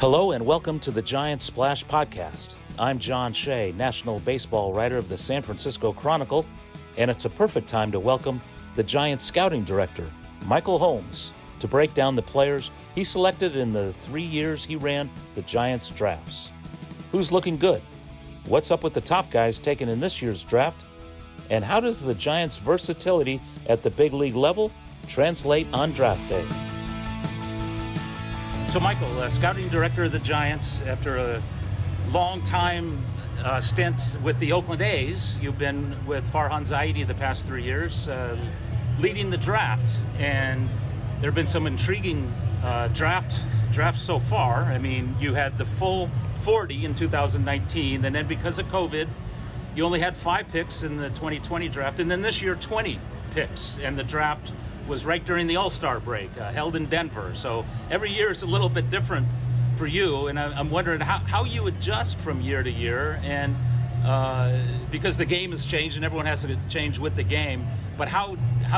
Hello and welcome to the Giants Splash Podcast. I'm John Shea, national baseball writer of the San Francisco Chronicle, and it's a perfect time to welcome the Giants scouting director, Michael Holmes, to break down the players he selected in the 3 years he ran the Giants drafts. Who's looking good? What's up with the top guys taken in this year's draft? And how does the Giants' versatility at the big league level translate on draft day? So, Michael, scouting director of the Giants, after a long time stint with the Oakland A's, you've been with Farhan Zaidi the past 3 years, leading the draft. And there have been some intriguing drafts so far. I mean, you had the full 40 in 2019, and then because of COVID, you only had 5 picks in the 2020 draft. And then this year, 20 picks, and the draft was right during the All-Star break, held in Denver. So every year is a little bit different for you, and I'm wondering how you adjust from year to year, and because the game has changed and everyone has to change with the game, but how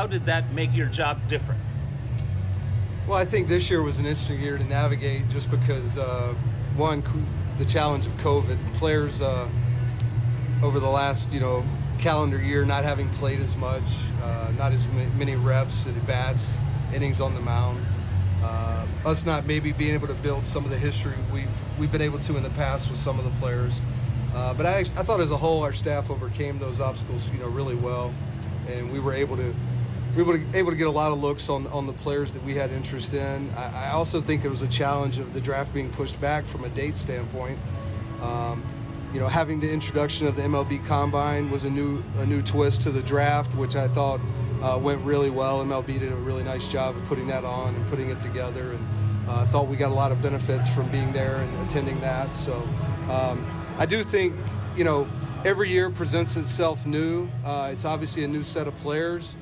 did that make your job different? Well, I think this year was an interesting year to navigate just because, one, the challenge of COVID. Players over the last, calendar year not having played as much, not as many reps at bats, innings on the mound, us not maybe being able to build some of the history we've been able to in the past with some of the players, but I thought as a whole our staff overcame those obstacles really well, and we were able to get a lot of looks on the players that we had interest in. I also think it was a challenge of the draft being pushed back from a date standpoint. Having the introduction of the MLB Combine was a new twist to the draft, which I thought went really well. MLB did a really nice job of putting that on and putting it together, and I thought we got a lot of benefits from being there and attending that. So I do think, every year presents itself new. It's obviously a new set of players.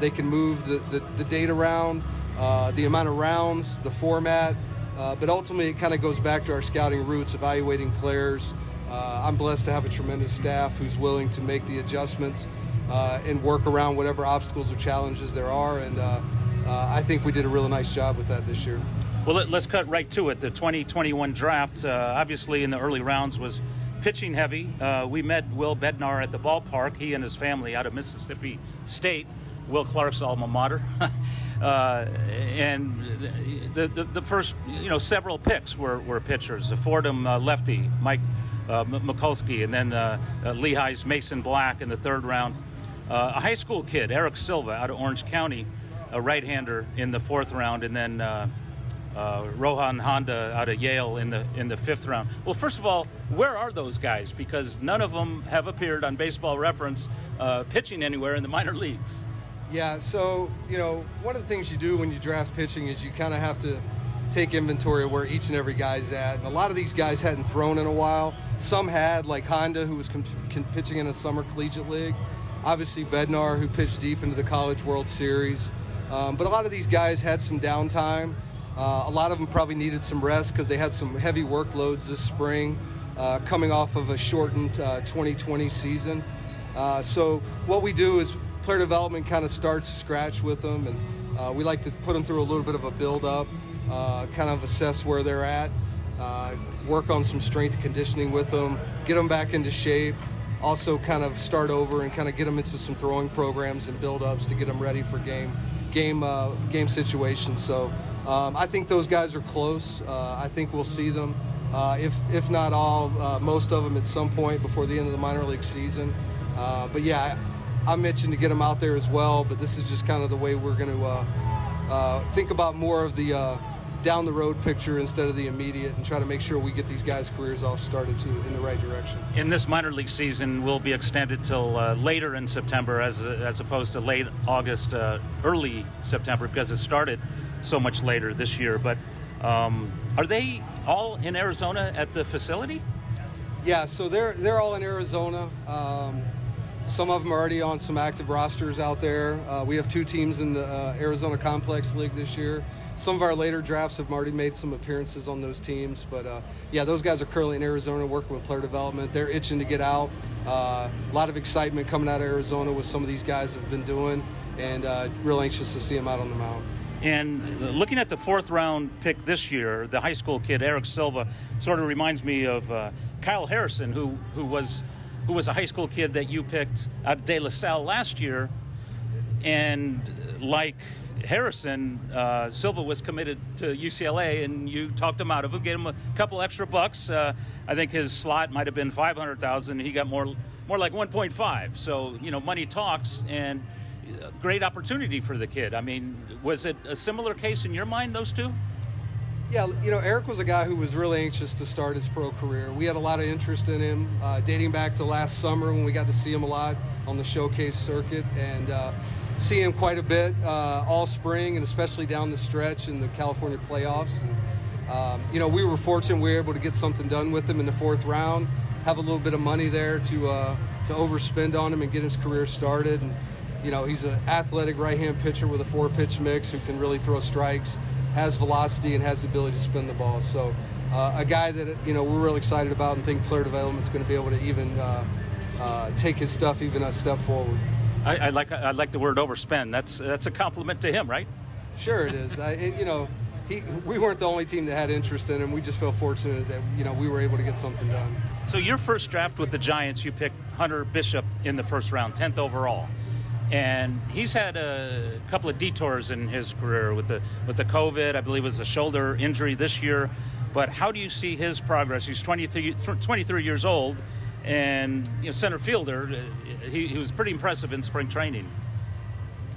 They can move the date around, the amount of rounds, the format, but ultimately it kind of goes back to our scouting roots, evaluating players. I'm blessed to have a tremendous staff who's willing to make the adjustments and work around whatever obstacles or challenges there are, and I think we did a really nice job with that this year. Well, let's cut right to it. The 2021 draft, obviously in the early rounds, was pitching heavy. We met Will Bednar at the ballpark, he and his family out of Mississippi State, Will Clark's alma mater. And the first, several picks were pitchers. The Fordham lefty, Mike Mikulski, and then Lehigh's Mason Black in the third round. A high school kid, Eric Silva, out of Orange County, a right-hander in the fourth round, and then Rohan Honda out of Yale in the fifth round. Well, first of all, where are those guys? Because none of them have appeared on Baseball Reference pitching anywhere in the minor leagues. Yeah, so, one of the things you do when you draft pitching is you kind of have to take inventory of where each and every guy's at. And a lot of these guys hadn't thrown in a while. Some had, like Honda, who was pitching in a summer collegiate league. Obviously, Bednar, who pitched deep into the College World Series. But a lot of these guys had some downtime. A lot of them probably needed some rest because they had some heavy workloads this spring, coming off of a shortened 2020 season. So what we do is player development kind of starts to scratch with them, and we like to put them through a little bit of a build-up. Kind of assess where they're at, work on some strength conditioning with them, get them back into shape, also kind of start over and kind of get them into some throwing programs and build-ups to get them ready for game situations. So I think those guys are close. I think we'll see them, if not all, most of them at some point before the end of the minor league season. But yeah, I'm itching to get them out there as well, but this is just kind of the way we're going to think about more of the down the road picture instead of the immediate, and try to make sure we get these guys' careers all started to in the right direction. And this minor league season will be extended till later in September as opposed to late August, early September, because it started so much later this year. But are they all in Arizona at the facility? Yeah, so they're all in Arizona. Some of them are already on some active rosters out there. We have two teams in the Arizona Complex League this year. Some of our later drafts have already made some appearances on those teams. But, yeah, those guys are currently in Arizona working with player development. They're itching to get out. A lot of excitement coming out of Arizona with some of these guys have been doing, and real anxious to see them out on the mound. And looking at the fourth-round pick this year, the high school kid Eric Silva sort of reminds me of Kyle Harrison, who was a high school kid that you picked out of De La Salle last year. And like Harrison, Silva was committed to UCLA, and you talked him out of it, gave him a couple extra bucks. I think his slot might have been $500,000. He got more like 1.5. So, you know, money talks, and great opportunity for the kid. I mean, was it a similar case in your mind, those two? Yeah, you know, Eric was a guy who was really anxious to start his pro career. We had a lot of interest in him, dating back to last summer when we got to see him a lot on the showcase circuit, and see him quite a bit all spring, and especially down the stretch in the California playoffs. And, you know, we were fortunate we were able to get something done with him in the fourth round, have a little bit of money there to overspend on him and get his career started. And, you know, he's an athletic right-hand pitcher with a four-pitch mix who can really throw strikes, has velocity, and has the ability to spin the ball. So a guy that, you know, we're really excited about and think player development's going to be able to even take his stuff even a step forward. I like the word overspend. That's a compliment to him, right? Sure it is. We weren't the only team that had interest in him. We just feel fortunate that, you know, we were able to get something done. So your first draft with the Giants, you picked Hunter Bishop in the first round, 10th overall. And he's had a couple of detours in his career with the COVID. I believe it was a shoulder injury this year. But how do you see his progress? He's 23 years old, and, you know, center fielder. He was pretty impressive in spring training.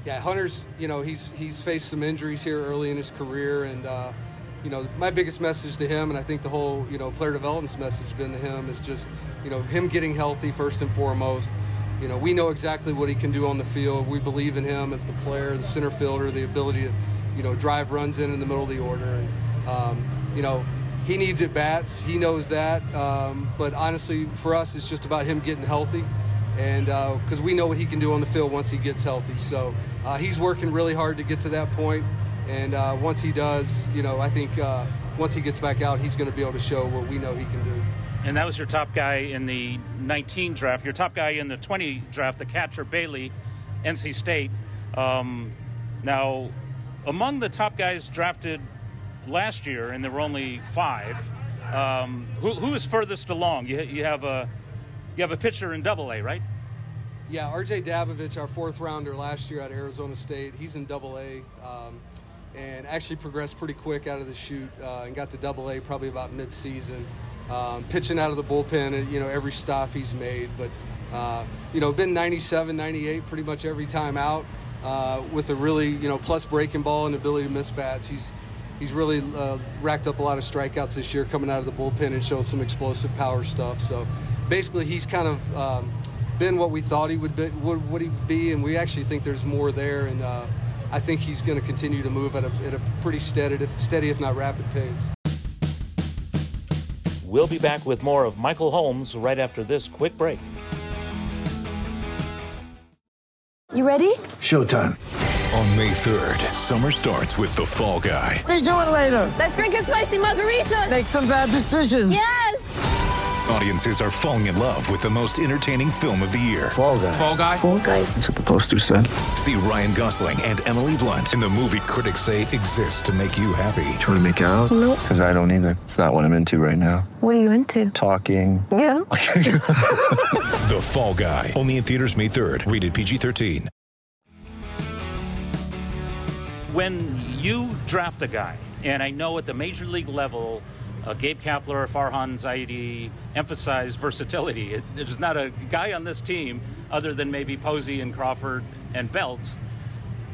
Yeah, Hunter's, you know, he's faced some injuries here early in his career, and you know, my biggest message to him, and I think the whole, you know, player development's message been to him, is just, you know, him getting healthy first and foremost. You know, we know exactly what he can do on the field. We believe in him as the player, the center fielder, the ability to, you know, drive runs in the middle of the order. And, you know, he needs at-bats. He knows that. But honestly, for us, it's just about him getting healthy, and because we know what he can do on the field once he gets healthy. So he's working really hard to get to that point. And once he does, you know, I think once he gets back out, he's going to be able to show what we know he can do. And that was your top guy in the 19 draft. Your top guy in the 20 draft, the catcher Bailey, NC State. Now, among the top guys drafted last year, and there were only five, who is furthest along? You have a pitcher in Double A, right? Yeah, R.J. Dabovich, our fourth rounder last year out of Arizona State. He's in Double A, and actually progressed pretty quick out of the chute and got to Double A probably about mid-season. Pitching out of the bullpen, you know, every stop he's made. But, you know, been 97, 98 pretty much every time out with a really, you know, plus breaking ball and ability to miss bats. He's really racked up a lot of strikeouts this year coming out of the bullpen and showed some explosive power stuff. So basically he's kind of been what we thought he would be, and we actually think there's more there. And I think he's going to continue to move at a pretty steady, if not rapid pace. We'll be back with more of Michael Holmes right after this quick break. You ready? Showtime. On May 3rd, summer starts with The Fall Guy. What are you doing later? Let's drink a spicy margarita. Make some bad decisions. Yes! Audiences are falling in love with the most entertaining film of the year. Fall Guy. Fall Guy. Fall Guy. That's what the poster said. See Ryan Gosling and Emily Blunt in the movie critics say exists to make you happy. Trying to make it out? Nope. Because I don't either. It's not what I'm into right now. What are you into? Talking. Yeah. The Fall Guy. Only in theaters May 3rd. Rated PG-13. When you draft a guy, and I know at the major league level, Gabe Kapler, Farhan Zaidi emphasize versatility. There's not a guy on this team other than maybe Posey and Crawford and Belt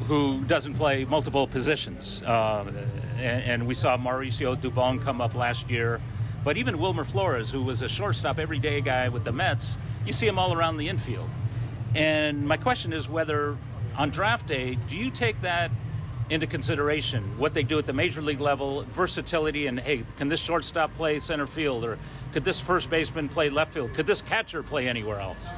who doesn't play multiple positions. And we saw Mauricio Dubon come up last year. But even Wilmer Flores, who was a shortstop everyday guy with the Mets, you see him all around the infield. And my question is whether on draft day, do you take that into consideration, what they do at the major league level, versatility, and, hey, can this shortstop play center field, or could this first baseman play left field? Could this catcher play anywhere else?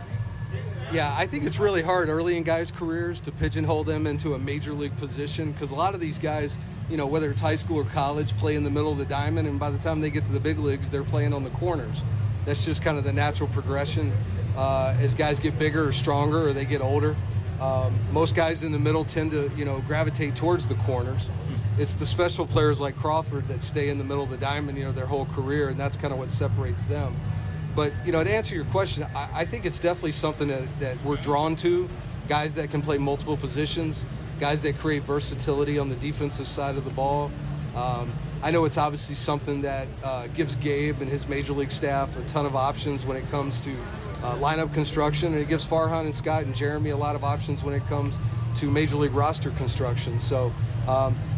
Yeah, I think it's really hard early in guys' careers to pigeonhole them into a major league position, because a lot of these guys, you know, whether it's high school or college, play in the middle of the diamond, and by the time they get to the big leagues, they're playing on the corners. That's just kind of the natural progression as guys get bigger or stronger or they get older. Most guys in the middle tend to, you know, gravitate towards the corners. It's the special players like Crawford that stay in the middle of the diamond, you know, their whole career, and that's kind of what separates them. But, you know, to answer your question, I think it's definitely something that we're drawn to, guys that can play multiple positions, guys that create versatility on the defensive side of the ball. I know it's obviously something that gives Gabe and his major league staff a ton of options when it comes to lineup construction, and it gives Farhan and Scott and Jeremy a lot of options when it comes to major league roster construction. So,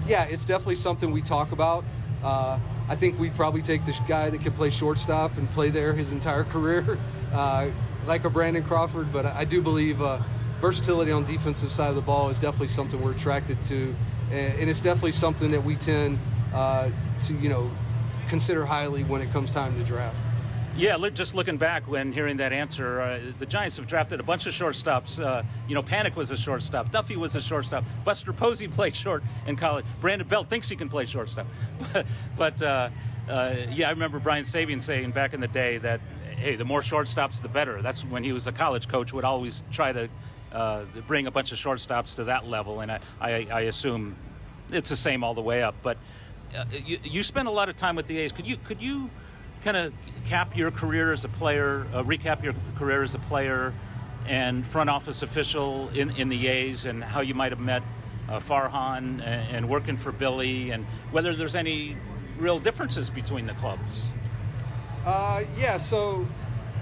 yeah, it's definitely something we talk about. I think we'd probably take this guy that can play shortstop and play there his entire career, like a Brandon Crawford. But I do believe versatility on the defensive side of the ball is definitely something we're attracted to. And it's definitely something that we tend to, you know, consider highly when it comes time to draft. Yeah, just looking back when hearing that answer, the Giants have drafted a bunch of shortstops. You know, Panic was a shortstop. Duffy was a shortstop. Buster Posey played short in college. Brandon Belt thinks he can play shortstop. But yeah, I remember Brian Sabian saying back in the day that, hey, the more shortstops, the better. That's when he was a college coach, would always try to bring a bunch of shortstops to that level. And I assume it's the same all the way up. But you spend a lot of time with the A's. Could you kind of cap your career as a player, recap your career as a player and front office official in the A's, and how you might have met Farhan and working for Billy, and whether there's any real differences between the clubs? Yeah, so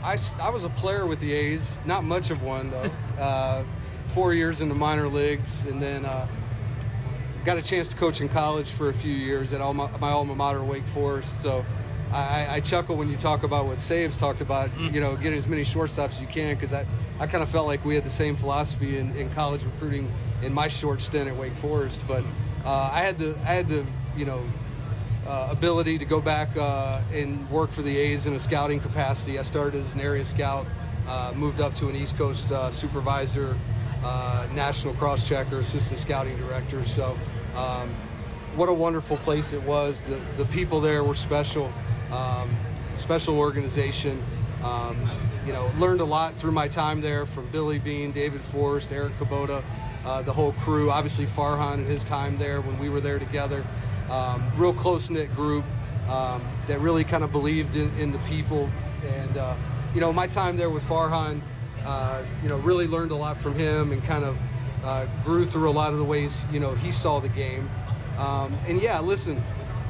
I was a player with the A's, not much of one though. 4 years in the minor leagues, and then got a chance to coach in college for a few years at my alma mater, Wake Forest. So I chuckle when you talk about what Saves talked about, you know, getting as many shortstops as you can, because I kind of felt like we had the same philosophy in college recruiting in my short stint at Wake Forest. But I had the you know, ability to go back and work for the A's in a scouting capacity. I started as an area scout, moved up to an East Coast supervisor, national cross-checker, assistant scouting director. So what a wonderful place it was. The people there were special. Special organization. You know, learned a lot through my time there from Billy Bean, David Forrest, Eric Kubota, the whole crew. Obviously Farhan and his time there when we were there together. Real close-knit group that really kind of believed in the people. And, you know, my time there with Farhan, you know, really learned a lot from him, and kind of grew through a lot of the ways, you know, he saw the game. And, yeah, listen,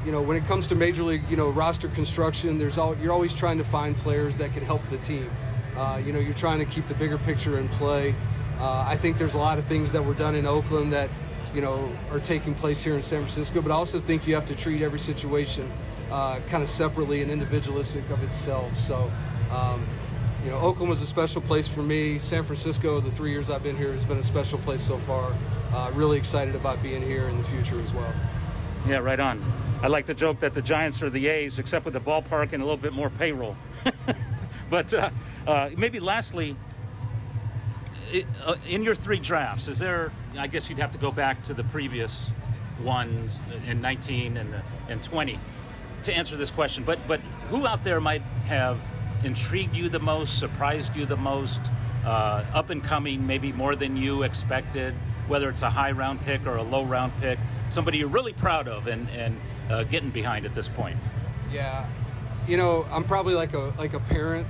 you know, when it comes to major league, you know, roster construction, you're always trying to find players that can help the team. You know, you're trying to keep the bigger picture in play. I think there's a lot of things that were done in Oakland that, you know, are taking place here in San Francisco, but I also think you have to treat every situation kind of separately and individualistic of itself. So, you know, Oakland was a special place for me. San Francisco, the 3 years I've been here, has been a special place so far. Really excited about being here in the future as well. Yeah, right on. I like the joke that the Giants are the A's, except with the ballpark and a little bit more payroll. But maybe lastly, in your three drafts, is there, I guess you'd have to go back to the previous ones in 19 and 20 to answer this question, but who out there might have intrigued you the most, surprised you the most, up and coming, maybe more than you expected, whether it's a high round pick or a low round pick, somebody you're really proud of and getting behind at this point? Yeah, you know, I'm probably like a parent.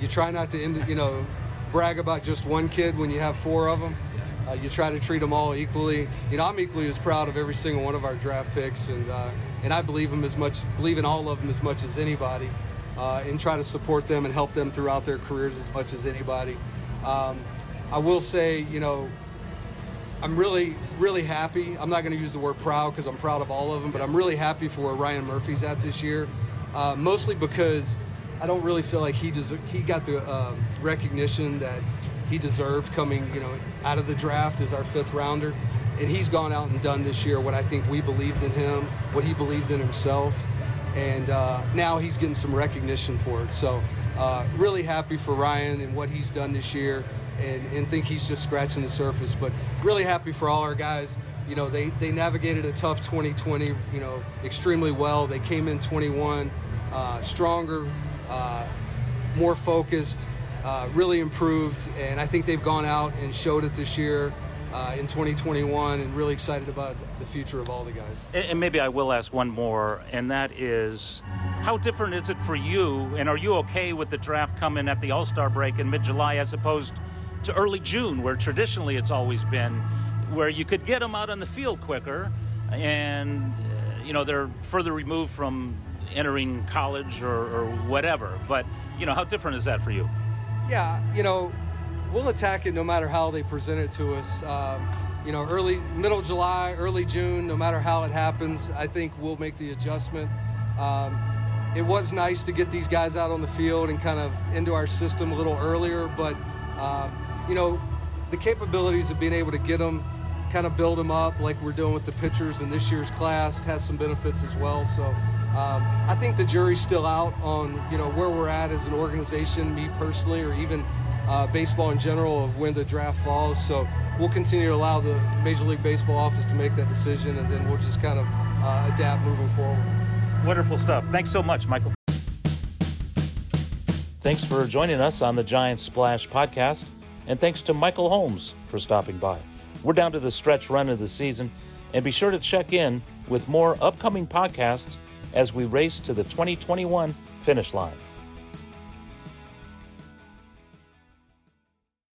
You try not to, you know, brag about just one kid when you have four of them. You try to treat them all equally. You know, I'm equally as proud of every single one of our draft picks, and I believe in all of them as much as anybody, and try to support them and help them throughout their careers as much as anybody. I will say, you know, I'm really, really happy. I'm not going to use the word proud because I'm proud of all of them, but I'm really happy for where Ryan Murphy's at this year, mostly because I don't really feel like he got the recognition that he deserved coming, out of the draft as our fifth rounder. And he's gone out and done this year what I think we believed in him, what he believed in himself. And now he's getting some recognition for it. So really happy for Ryan and what he's done this year. And think he's just scratching the surface, but really happy for all our guys. They navigated a tough 2020, extremely well. They came in 21 stronger, more focused, really improved, and I think they've gone out and showed it this year in 2021, and really excited about the future of all the guys. And maybe I will ask one more, and that is, how different is it for you, and are you okay with the draft coming at the All-Star break in mid-July as opposed to early June, where traditionally it's always been, where you could get them out on the field quicker, and they're further removed from entering college or whatever. But how different is that for you? Yeah, we'll attack it no matter how they present it to us. Middle July, early June, no matter how it happens, I think we'll make the adjustment. It was nice to get these guys out on the field and kind of into our system a little earlier, but the capabilities of being able to get them, kind of build them up like we're doing with the pitchers in this year's class, has some benefits as well. So I think the jury's still out on where we're at as an organization, me personally, or even baseball in general, of when the draft falls. So we'll continue to allow the Major League Baseball office to make that decision, and then we'll just kind of adapt moving forward. Wonderful stuff. Thanks so much, Michael. Thanks for joining us on the Giants Splash Podcast, and thanks to Michael Holmes for stopping by. We're down to the stretch run of the season, and be sure to check in with more upcoming podcasts as we race to the 2021 finish line.